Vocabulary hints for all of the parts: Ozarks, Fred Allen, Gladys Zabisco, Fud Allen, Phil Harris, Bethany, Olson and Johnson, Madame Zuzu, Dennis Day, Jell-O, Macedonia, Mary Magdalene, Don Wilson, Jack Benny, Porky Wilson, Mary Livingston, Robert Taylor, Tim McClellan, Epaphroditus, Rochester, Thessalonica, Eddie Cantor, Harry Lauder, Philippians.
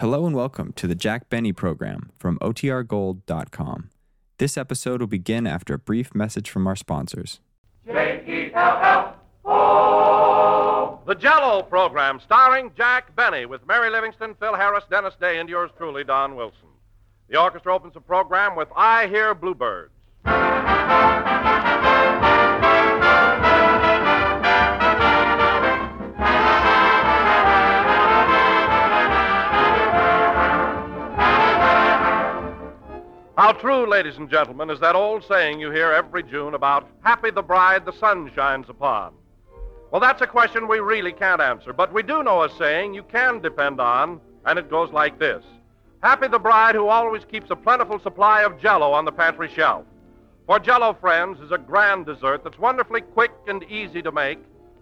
Hello and welcome to the Jack Benny program from otrgold.com. This episode will begin after a brief message from our sponsors. J-E-L-L-O! The Jell-O program starring Jack Benny with Mary Livingston, Phil Harris, Dennis Day, and yours truly, Don Wilson. The orchestra opens the program with I Hear Bluebirds. How true, ladies and gentlemen, is that old saying you hear every June about happy the bride the sun shines upon? Well, that's a question we really can't answer, but we do know a saying you can depend on, and it goes like this. Happy the bride who always keeps a plentiful supply of Jell-O on the pantry shelf. For Jell-O, friends, is a grand dessert that's wonderfully quick and easy to make,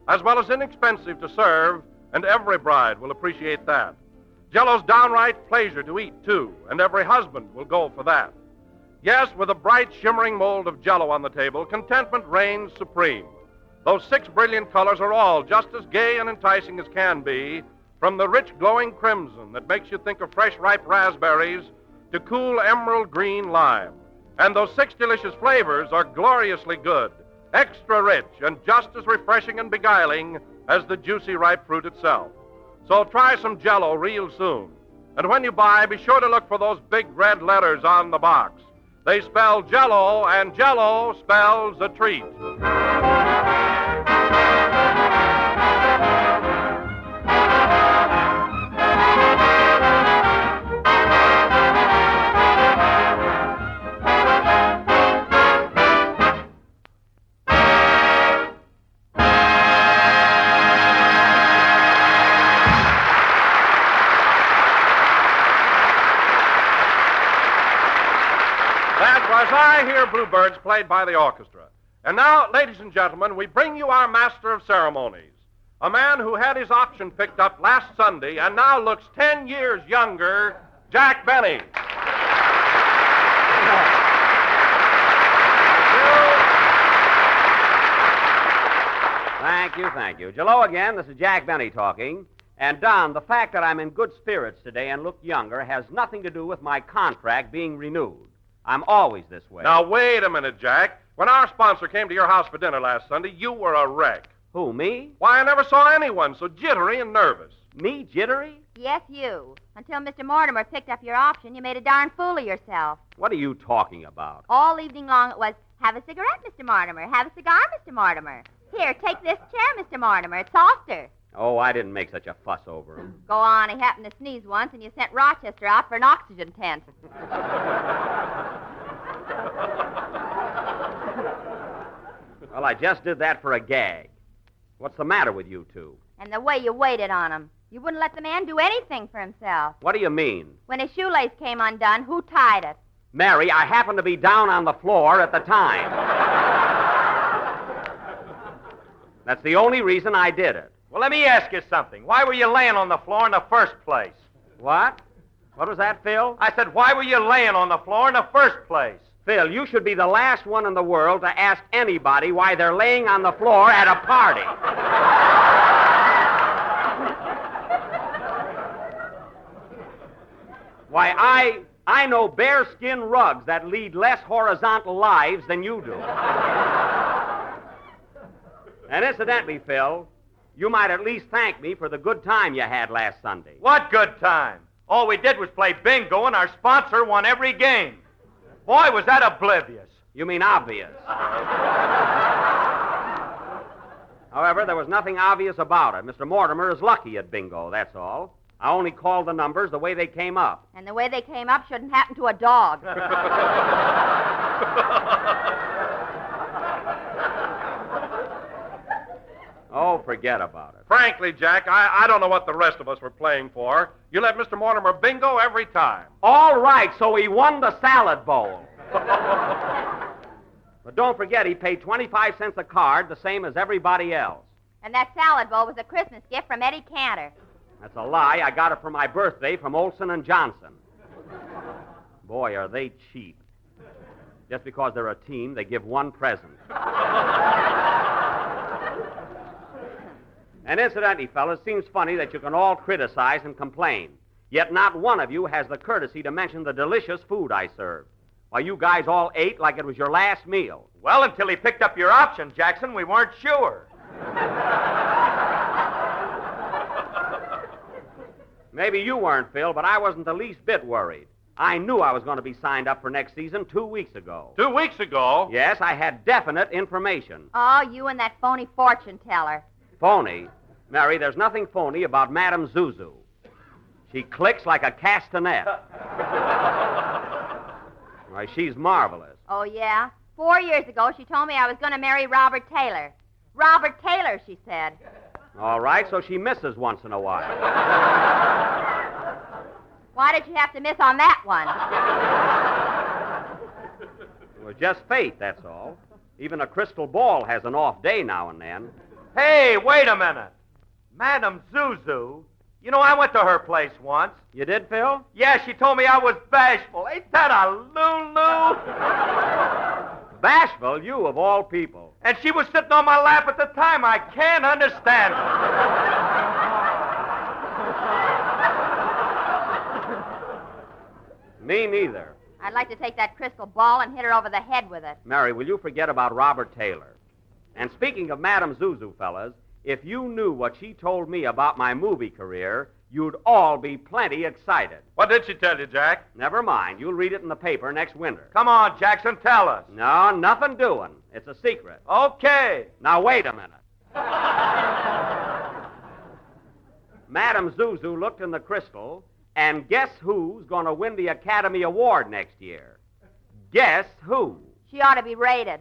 as well as inexpensive to serve, and every bride will appreciate that. Jell-O's downright pleasure to eat, too, and every husband will go for that. Yes, with a bright, shimmering mold of Jell-O on the table, contentment reigns supreme. Those 6 brilliant colors are all just as gay and enticing as can be, from the rich, glowing crimson that makes you think of fresh, ripe raspberries to cool, emerald green lime. And those 6 delicious flavors are gloriously good, extra rich, and just as refreshing and beguiling as the juicy, ripe fruit itself. So try some Jell-O real soon. And when you buy, be sure to look for those big red letters on the box. They spell Jell-O, and Jell-O spells a treat. Bluebirds played by the orchestra. And now, ladies and gentlemen, we bring you our master of ceremonies, a man who had his option picked up last Sunday and now looks 10 years younger, Jack Benny. Thank you. Jell-O again, this is Jack Benny talking. And, Don, the fact that I'm in good spirits today and look younger has nothing to do with my contract being renewed. I'm always this way. Now, wait a minute, Jack. When our sponsor came to your house for dinner last Sunday, you were a wreck. Who, me? Why, I never saw anyone so jittery and nervous. Me, jittery? Yes, you. Until Mr. Mortimer picked up your option, you made a darn fool of yourself. What are you talking about? All evening long it was, have a cigarette, Mr. Mortimer. Have a cigar, Mr. Mortimer. Here, take this chair, Mr. Mortimer. It's softer. Oh, I didn't make such a fuss over him. Go on. He happened to sneeze once, and you sent Rochester out for an oxygen tent. Well, I just did that for a gag. What's the matter with you two? And the way you waited on him. You wouldn't let the man do anything for himself. What do you mean? When his shoelace came undone, who tied it? Mary, I happened to be down on the floor at the time. That's the only reason I did it. Well, let me ask you something. Why were you laying on the floor in the first place? What? What was that, Phil? I said, why were you laying on the floor in the first place? Phil, you should be the last one in the world to ask anybody why they're laying on the floor at a party. Why, I know bearskin rugs that lead less horizontal lives than you do. And incidentally, Phil, you might at least thank me for the good time you had last Sunday. What good time? All we did was play bingo, and our sponsor won every game. Boy, was that oblivious. You mean obvious. However, there was nothing obvious about it. Mr. Mortimer is lucky at bingo, that's all. I only called the numbers the way they came up. And the way they came up shouldn't happen to a dog. Oh, forget about it. Frankly, Jack, I don't know what the rest of us were playing for. You let Mr. Mortimer bingo every time. All right, so he won the salad bowl. But don't forget, he paid 25 cents a card, the same as everybody else. And that salad bowl was a Christmas gift from Eddie Cantor. That's a lie. I got it for my birthday from Olson and Johnson. Boy, are they cheap. Just because they're a team, they give one present. And incidentally, fellas, seems funny that you can all criticize and complain. Yet not one of you has the courtesy to mention the delicious food I served. Why, you guys all ate like it was your last meal. Well, until he picked up your option, Jackson, we weren't sure. Maybe you weren't, Phil, but I wasn't the least bit worried. I knew I was going to be signed up for next season 2 weeks ago. 2 weeks ago? Yes, I had definite information. Oh, you and that phony fortune teller. Phony? Mary, there's nothing phony about Madame Zuzu. She clicks like a castanet. Why, she's marvelous. Oh, yeah? 4 years ago, she told me I was going to marry Robert Taylor. Robert Taylor, she said. All right, so she misses once in a while. Why did you have to miss on that one? It was just fate, that's all. Even a crystal ball has an off day now and then. Hey, wait a minute. Madame Zuzu, you know, I went to her place once. You did, Phil? Yeah, she told me I was bashful. Ain't that a lulu? Bashful? You, of all people. And she was sitting on my lap at the time. I can't understand it. Me neither. I'd like to take that crystal ball and hit her over the head with it. Mary, will you forget about Robert Taylor? And speaking of Madame Zuzu, fellas, if you knew what she told me about my movie career, you'd all be plenty excited. What did she tell you, Jack? Never mind. You'll read it in the paper next winter. Come on, Jackson, tell us. No, nothing doing. It's a secret. Okay. Now, wait a minute. Madame Zuzu looked in the crystal... And guess who's going to win the Academy Award next year? Guess who? She ought to be rated.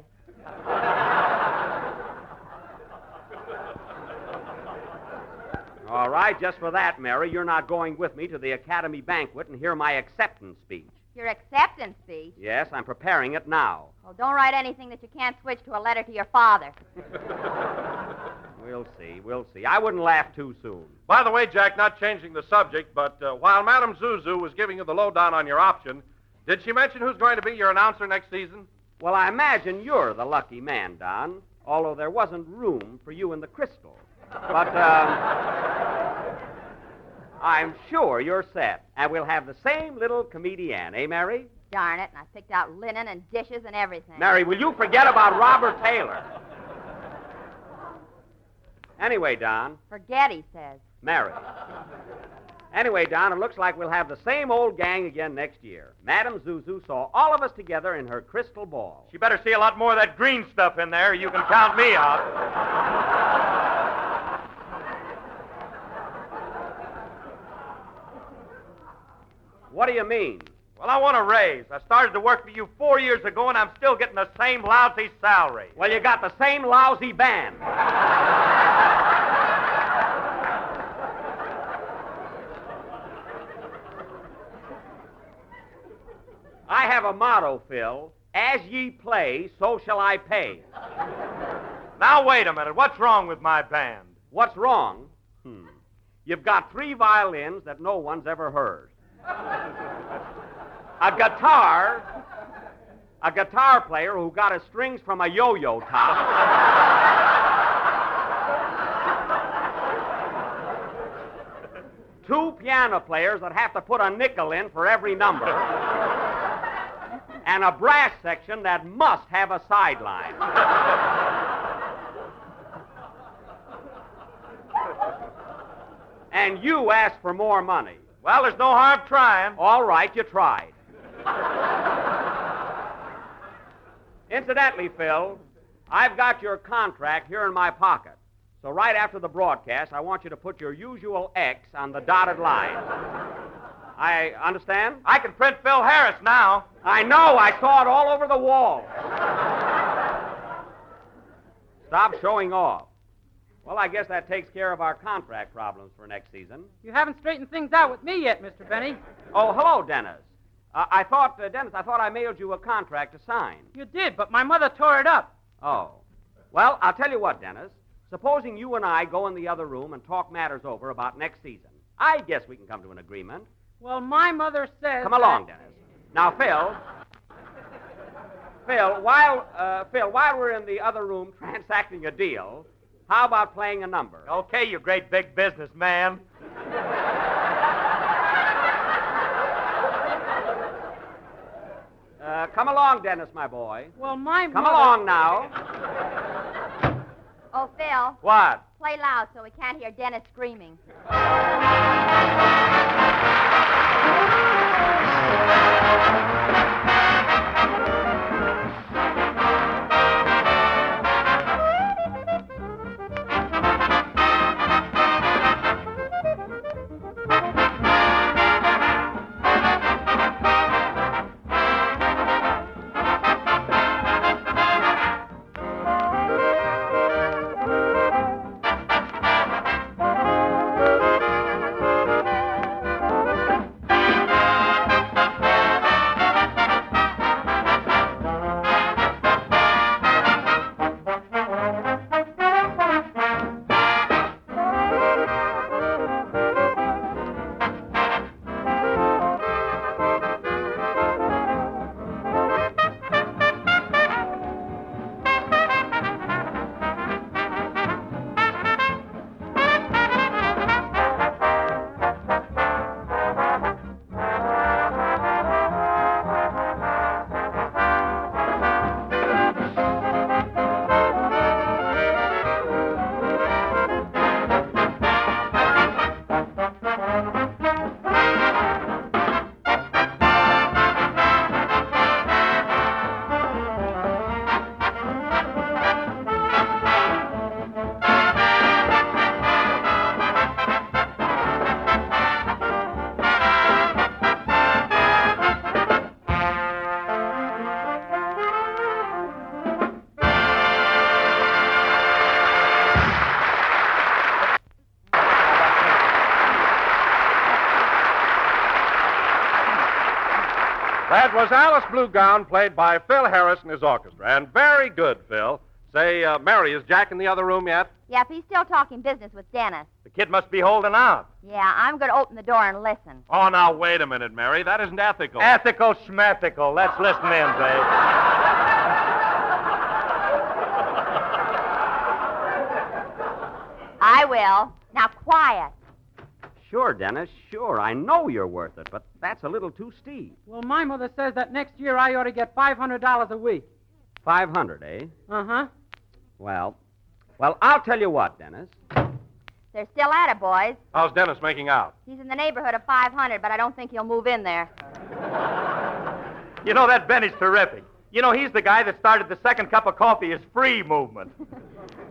All right, just for that, Mary, you're not going with me to the Academy banquet and hear my acceptance speech. Your acceptance speech? Yes, I'm preparing it now. Well, don't write anything that you can't switch to a letter to your father. We'll see. I wouldn't laugh too soon. By the way, Jack, not changing the subject, but while Madame Zuzu was giving you the lowdown on your option, did she mention who's going to be your announcer next season? Well, I imagine you're the lucky man, Don, although there wasn't room for you in the crystal. But I'm sure you're set, and we'll have the same little comedienne, eh, Mary? Darn it, and I picked out linen and dishes and everything. Mary, will you forget about Robert Taylor? Anyway, Don... Forget, he says. Mary. Anyway, Don, it looks like we'll have the same old gang again next year. Madame Zuzu saw all of us together in her crystal ball. She better see a lot more of that green stuff in there. You can count me out. What do you mean? Well, I want a raise. I started to work for you 4 years ago, and I'm still getting the same lousy salary. Well, you got the same lousy band. I have a motto, Phil. As ye play, so shall I pay. Now, wait a minute. What's wrong with my band? What's wrong? You've got 3 violins that no one's ever heard. A guitar player who got his strings from a yo-yo top. 2 piano players that have to put a nickel in for every number. And a brass section that must have a sideline. And you asked for more money. Well, there's no harm trying. All right, you tried. Incidentally, Phil, I've got your contract here in my pocket. So right after the broadcast, I want you to put your usual X on the dotted line. I understand? I can print Phil Harris now. I know. I saw it all over the wall. Stop showing off. Well, I guess that takes care of our contract problems for next season. You haven't straightened things out with me yet, Mr. Benny. Oh, hello, Dennis. I thought I mailed you a contract to sign. You did, but my mother tore it up. Oh. Well, I'll tell you what, Dennis. Supposing you and I go in the other room and talk matters over about next season, I guess we can come to an agreement. Well, my mother says... Come along, Dennis. Now, Phil... Phil, while we're in the other room transacting a deal... How about playing a number? Okay, you great big businessman. Come along, Dennis, my boy. Well, my Come mother... along now. Oh, Phil. What? Play loud so we can't hear Dennis screaming. Was Alice Bluegown, played by Phil Harris and his orchestra. And very good, Phil. Say, Mary, is Jack in the other room yet? Yep, he's still talking business with Dennis. The kid must be holding out. Yeah, I'm going to open the door and listen. Oh, now, wait a minute, Mary. That isn't ethical. Ethical schmethical. Let's listen in, babe. I will. Now, quiet. Sure, Dennis, sure. I know you're worth it, but that's a little too steep. Well, my mother says that next year I ought to get $500 a week. 500, eh? Uh-huh. Well, I'll tell you what, Dennis. They're still at it, boys. How's Dennis making out? He's in the neighborhood of 500, but I don't think he'll move in there. You know, that Benny's terrific. You know, he's the guy that started the second cup of coffee is free movement.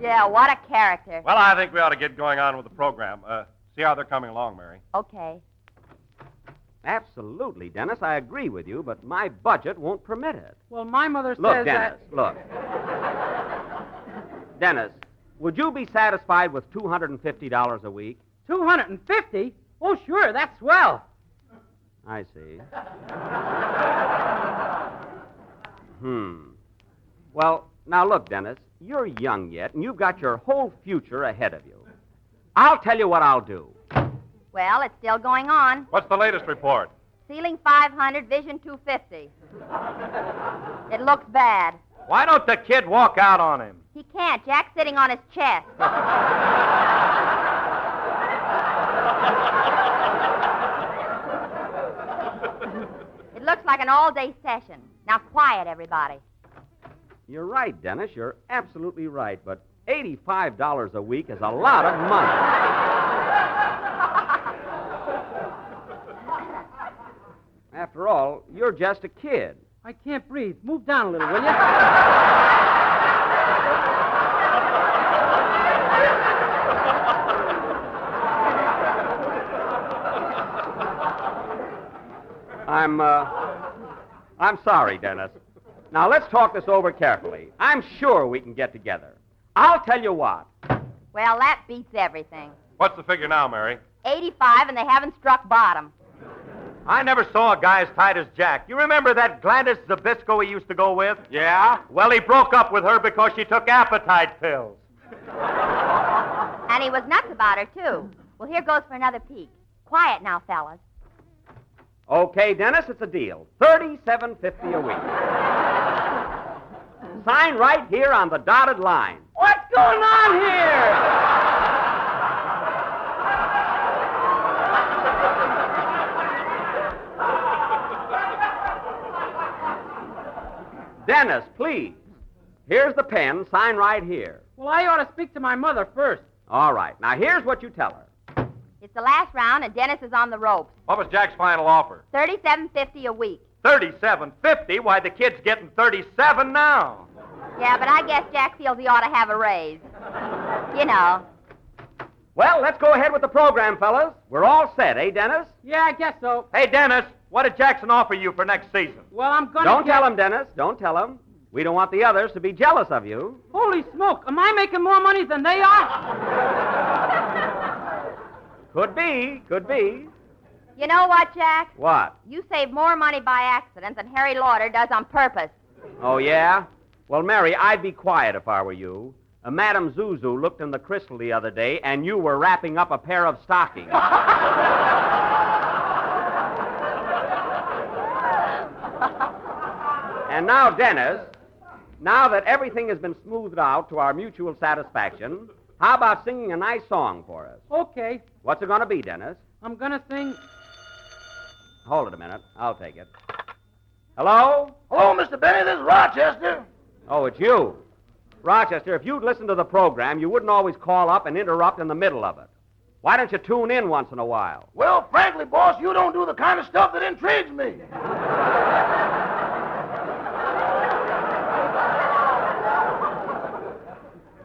Yeah, what a character. Well, I think we ought to get going on with the program. See how they're coming along, Mary. Okay. Absolutely, Dennis. I agree with you, but my budget won't permit it. Well, my mother says that... Look, Dennis, look. Dennis, would you be satisfied with $250 a week? $250? Oh, sure, that's swell. I see. Well, now look, Dennis, you're young yet, and you've got your whole future ahead of you. I'll tell you what I'll do. Well, it's still going on. What's the latest report? Ceiling 500, vision 250. It looks bad. Why don't the kid walk out on him? He can't. Jack's sitting on his chest. It looks like an all-day session. Now, quiet, everybody. You're right, Dennis. You're absolutely right, but... $85 a week is a lot of money. After all, you're just a kid. I can't breathe. Move down a little, will you? I'm sorry, Dennis. Now, let's talk this over carefully. I'm sure we can get together. I'll tell you what. Well, that beats everything. What's the figure now, Mary? 85, and they haven't struck bottom. I never saw a guy as tight as Jack. You remember that Gladys Zabisco he used to go with? Yeah? Well, he broke up with her because she took appetite pills. And he was nuts about her, too. Well, here goes for another peek. Quiet now, fellas. Okay, Dennis, it's a deal. $37.50 a week. Sign right here on the dotted line. What's going on here? Dennis, please. Here's the pen. Sign right here. Well, I ought to speak to my mother first. All right. Now, here's what you tell her. It's the last round, and Dennis is on the ropes. What was Jack's final offer? $37.50 a week. $37.50? Why, the kid's getting $37 now. Yeah, but I guess Jack feels he ought to have a raise. You know. Well, let's go ahead with the program, fellas. We're all set, eh, Dennis? Yeah, I guess so. Hey, Dennis, what did Jackson offer you for next season? Well, I'm going to... Don't tell him, Dennis. Don't tell him. We don't want the others to be jealous of you. Holy smoke, am I making more money than they are? Could be. You know what, Jack? What? You save more money by accident than Harry Lauder does on purpose. Oh, yeah? Well, Mary, I'd be quiet if I were you. Madame Zuzu looked in the crystal the other day, and you were wrapping up a pair of stockings. And now, Dennis, now that everything has been smoothed out to our mutual satisfaction, how about singing a nice song for us? Okay. What's it going to be, Dennis? I'm going to sing... Hold it a minute. I'll take it. Hello? Hello, Mr. Benny. This is Rochester. Oh, it's you. Rochester, if you'd listened to the program, you wouldn't always call up and interrupt in the middle of it. Why don't you tune in once in a while? Well, frankly, boss, you don't do the kind of stuff that intrigues me.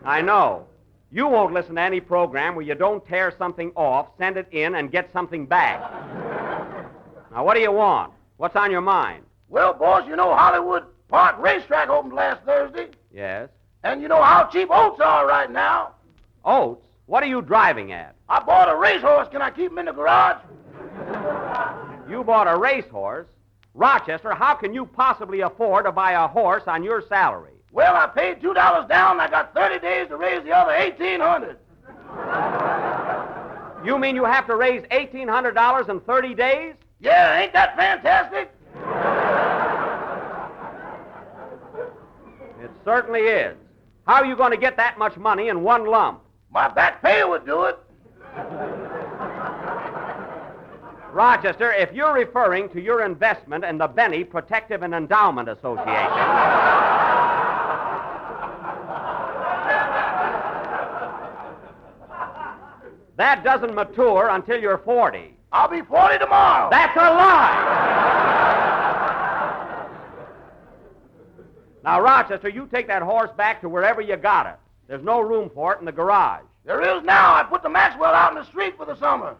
I know. You won't listen to any program where you don't tear something off, send it in, and get something back. Now, what do you want? What's on your mind? Well, boss, you know Hollywood Park Racetrack opened last Thursday. Yes. And you know how cheap oats are right now. Oats? What are you driving at? I bought a racehorse. Can I keep him in the garage? You bought a racehorse? Rochester, how can you possibly afford to buy a horse on your salary? Well, I paid $2 down, and I got 30 days to raise the other $1,800. You mean you have to raise $1,800 in 30 days? Yeah, ain't that fantastic? It certainly is. How are you going to get that much money in one lump? My back pay would do it. Rochester, if you're referring to your investment in the Benny Protective and Endowment Association... That doesn't mature until you're 40. I'll be 40 tomorrow. That's a lie. Now, Rochester, you take that horse back to wherever you got it. There's no room for it in the garage. There is now. I put the Maxwell out in the street for the summer.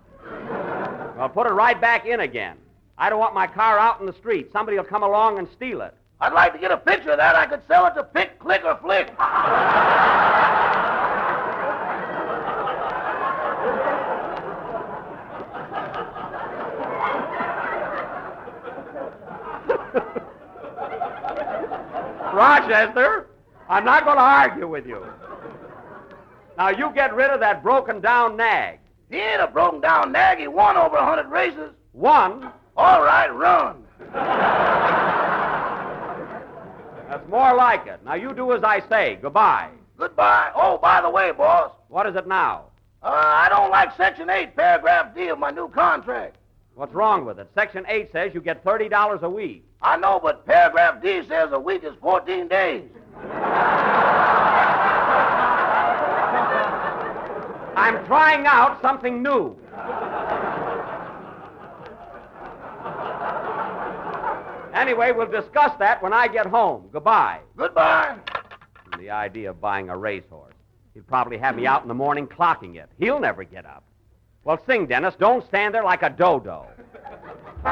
Well, put it right back in again. I don't want my car out in the street. Somebody will come along and steal it. I'd like to get a picture of that. I could sell it to Pick, Click, or Flick. Rochester, I'm not going to argue with you. Now, you get rid of that broken-down nag. He ain't a broken-down nag. He won over 100 races. Won? All right, run. That's more like it. Now, you do as I say. Goodbye. Goodbye. Oh, by the way, boss. What is it now? I don't like Section 8, paragraph D of my new contract. What's wrong with it? Section 8 says you get $30 a week. I know, but paragraph D says a week is 14 days. I'm trying out something new. Anyway, we'll discuss that when I get home. Goodbye. Goodbye. The idea of buying a racehorse. He'd probably have me out in the morning clocking it. He'll never get up. Well, sing, Dennis. Don't stand there like a dodo. Oh,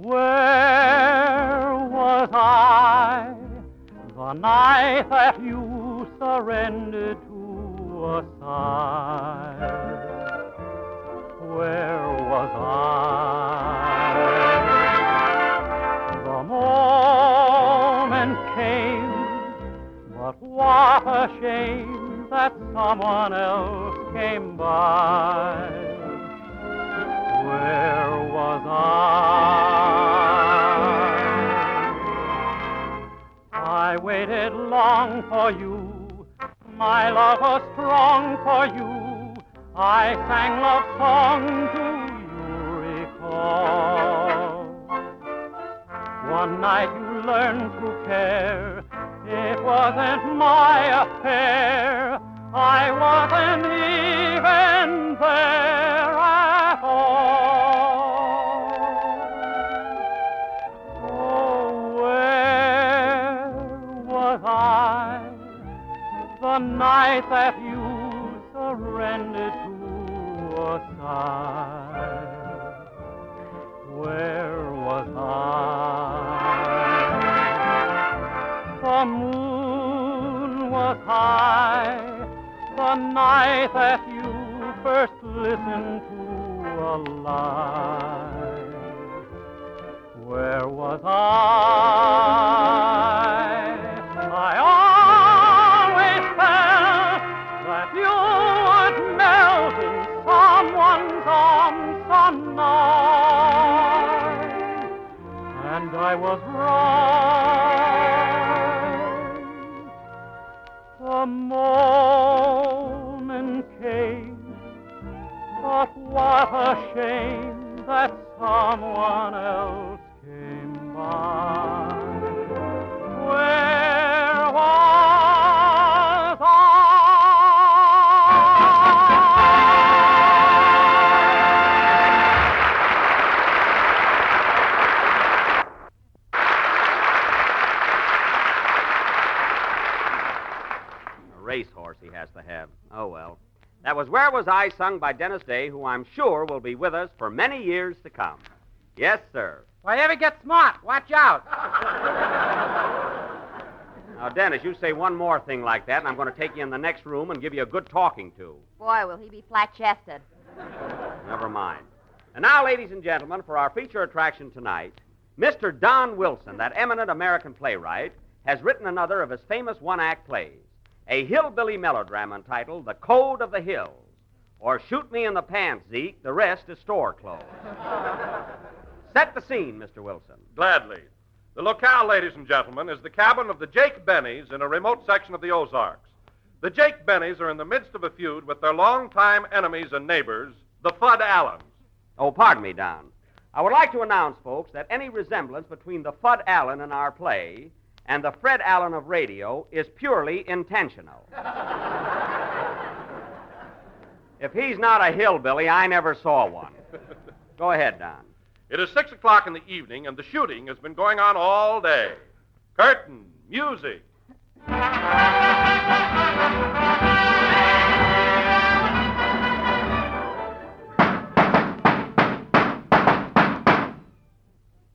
where was I the night that you surrendered to a sigh? Where was I? What a shame that someone else came by. Where was I? I waited long for you, My love was strong for you. I sang love song to you recall. One night you learned to care. It wasn't my affair. I wasn't even there at all. Oh, where was I the night that you surrendered to a sigh? Where was I? The moon was high the night that you first listened to a lie. Where was I? I always felt that you would melt in someone's arms some night. And I was wrong. The moment came, but what a shame that someone else came by. Where was I? A racehorse he has to have. Oh, well. That was Where Was I, sung by Dennis Day, who I'm sure will be with us for many years to come. Yes, sir. Well, ever get smart, watch out. Now, Dennis, you say one more thing like that, and I'm going to take you in the next room and give you a good talking to. Boy, will he be flat-chested. Never mind. And now, ladies and gentlemen, for our feature attraction tonight, Mr. Don Wilson, that eminent American playwright, has written another of his famous one-act plays, a hillbilly melodrama entitled The Code of the Hills, or Shoot Me in the Pants, Zeke, the rest is store clothes. Set the scene, Mr. Wilson. Gladly. The locale, ladies and gentlemen, is the cabin of the Jack Bennys in a remote section of the Ozarks. The Jack Bennys are in the midst of a feud with their longtime enemies and neighbors, the Fud Allens. Oh, pardon me, Don. I would like to announce, folks, that any resemblance between the Fud Allen in our play and the Fred Allen of radio is purely intentional. If he's not a hillbilly, I never saw one. Go ahead, Don. It is 6:00 in the evening, and the shooting has been going on all day. Curtain, music.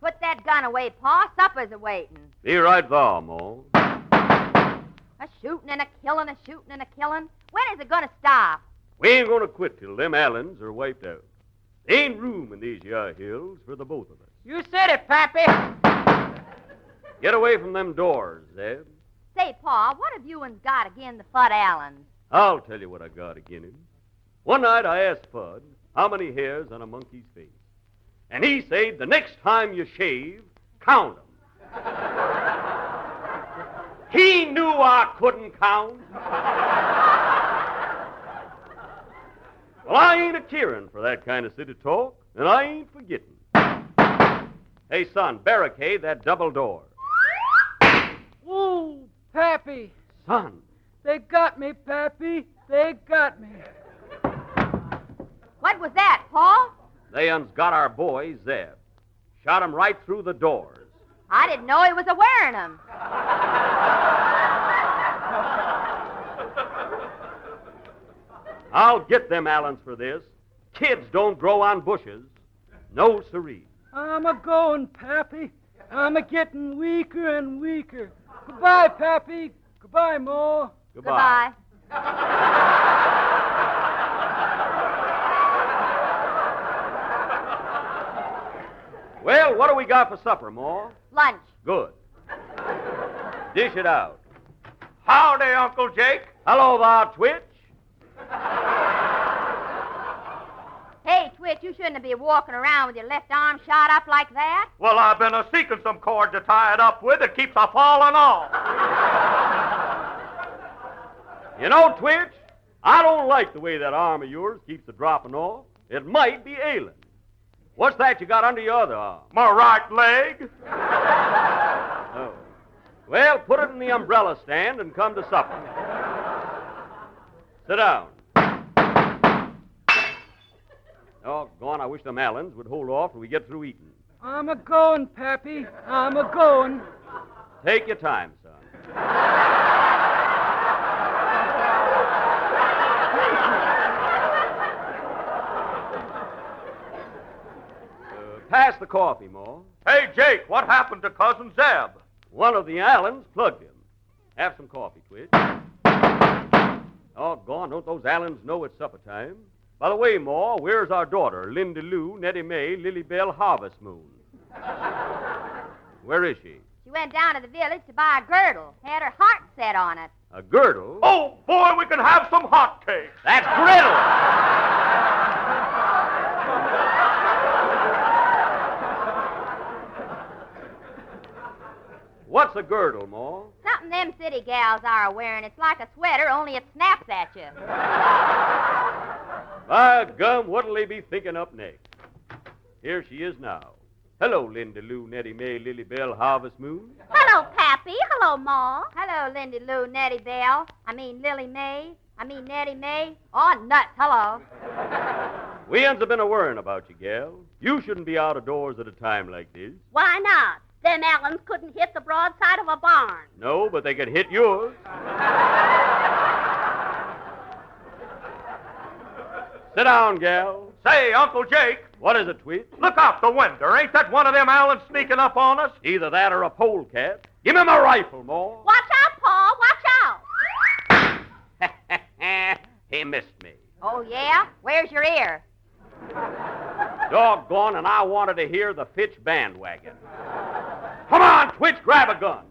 Put that gun away, Pa. Supper's awaiting. Be right there, Ma. A shooting and a killing, a shooting and a killing. When is it going to stop? We ain't going to quit till them Allens are wiped out. Ain't room in these here hills for the both of us. You said it, Pappy. Get away from them doors, Zeb. Say, Pa, what have you and got again the Fud Allens? I'll tell you what I got again him. One night I asked Fud how many hairs on a monkey's face. And he said, the next time you shave, count them. He knew I couldn't count. Well, I ain't a-cheering for that kind of city talk, and I ain't forgetting. Hey, son, barricade that double door. Ooh, Pappy. Son. They got me, Pappy. They got me. What was that, Paul? They uns got our boy, Zeb. Shot him right through the doors. I didn't know he was a-wearing them. I'll get them Allens for this. Kids don't grow on bushes. No siree. I'm a-going, Pappy. I'm a-getting weaker and weaker. Goodbye, Pappy. Goodbye, Ma. Goodbye. Well, what do we got for supper, Ma? Lunch. Good. Dish it out. Howdy, Uncle Jake. Hello, thou twitch. Hey, Twitch, you shouldn't be walking around with your left arm shot up like that. Well, I've been a-seeking some cord to tie it up with. It keeps a-falling off. You know, Twitch, I don't like the way that arm of yours keeps dropping off. It might be ailing. What's that you got under your other arm? My right leg. Oh. Well, put it in the umbrella stand and come to supper. Sit down. Oh, gone, I wish them Allens would hold off till we get through eating. I'm a-going, Pappy. I'm a-going. Take your time, son. Pass the coffee, Ma. Hey, Jake, what happened to Cousin Zeb? One of the Allens plugged him. Have some coffee, Twitch. Oh, gone, don't those Allens know it's supper time? By the way, Ma, where's our daughter, Linda Lou, Nettie Mae, Lily Bell, Harvest Moon? Where is she? She went down to the village to buy a girdle. Had her heart set on it. A girdle? Oh, boy, we can have some hotcakes. That's griddle. What's a girdle, Ma? Something them city gals are wearing. It's like a sweater, only it snaps at you. By gum, what'll they be thinking up next? Here she is now. Hello, Linda Lou, Nettie Mae, Lily Bell, Harvest Moon. Hello, Pappy. Hello, Ma. Hello, Linda Lou, Nettie Bell. Nettie Mae. Oh, nuts. Hello. We uns have been a-worrying about you, gal. You shouldn't be out of doors at a time like this. Why not? Them Allens couldn't hit the broadside of a barn. No, but they could hit yours. Sit down, gal. Say, Uncle Jake. What is it, Tweet? Look out the window. Ain't that one of them Allens sneaking up on us? Either that or a polecat. Give him a rifle, Ma. Watch out, Pa. Watch out. He missed me. Oh, yeah? Where's your ear? Doggone, and I wanted to hear the Fitch bandwagon. Come on, Twitch, grab a gun.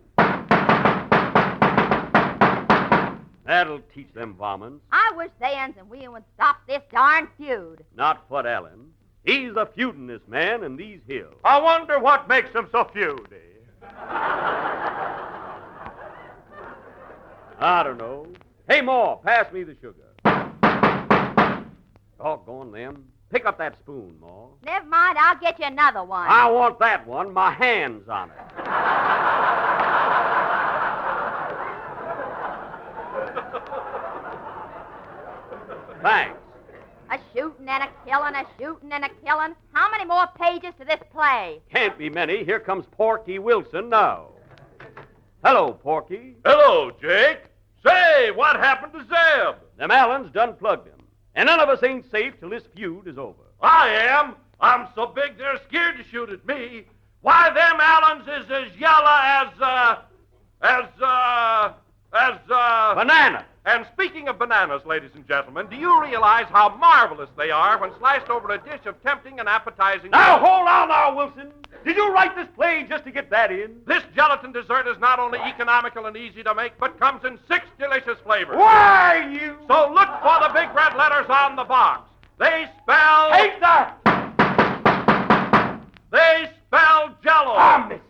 That'll teach them varmints. I wish they ends and we would stop this darn feud. Not Fud Allen. He's a feudin'est man in these hills. I wonder what makes him so feudy. I don't know. Hey, Ma, pass me the sugar. Doggone them. Pick up that spoon, Ma. Never mind, I'll get you another one. I want that one. My hand's on it. Thanks. A shooting and a killing, a shooting and a killing. How many more pages to this play? Can't be many. Here comes Porky Wilson now. Hello, Porky. Hello, Jake. Say, what happened to Zeb? Them Allens done plugged him. And none of us ain't safe till this feud is over. I am. I'm so big they're scared to shoot at me. Why, them Allens is as yellow banana. And speaking of bananas, ladies and gentlemen, do you realize how marvelous they are when sliced over a dish of tempting and appetizing... Now, hold on now, Wilson. Did you write this play just to get that in? This gelatin dessert is not only economical and easy to make, but comes in 6 delicious flavors. Why, you... So look for the big red letters on the box. They spell... Take that! They spell Jell-O. I missed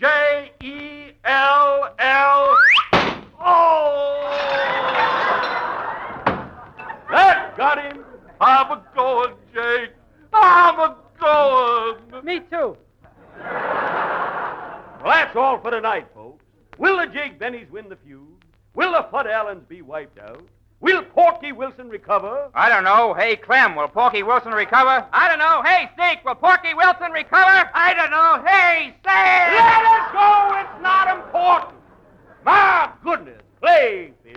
it. Jell... Oh! That got him. I'm a-going, Jake. I'm a-going. Me too. Well, that's all for tonight, folks. Will the Jake Bennies win the feud? Will the Fud Allens be wiped out? Will Porky Wilson recover? I don't know. Hey, Clem, will Porky Wilson recover? I don't know. Hey, Zeke, will Porky Wilson recover? I don't know. Hey, Sam! Let us go. It's not important. My goodness, play, Phil.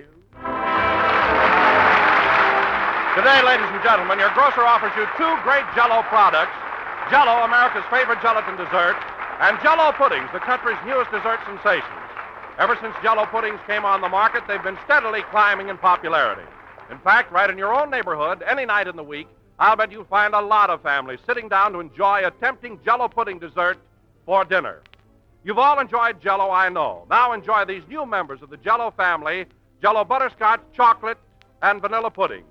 Today, ladies and gentlemen, your grocer offers you 2 great Jell-O products. Jell-O, America's favorite gelatin dessert, and Jell-O puddings, the country's newest dessert sensations. Ever since Jell-O puddings came on the market, they've been steadily climbing in popularity. In fact, right in your own neighborhood, any night in the week, I'll bet you'll find a lot of families sitting down to enjoy a tempting Jell-O pudding dessert for dinner. You've all enjoyed Jell-O, I know. Now enjoy these new members of the Jell-O family, Jell-O butterscotch, chocolate, and vanilla puddings.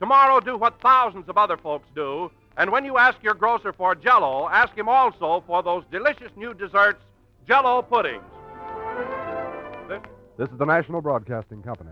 Tomorrow, do what thousands of other folks do, and when you ask your grocer for Jell-O, ask him also for those delicious new desserts, Jell-O puddings. This is the National Broadcasting Company.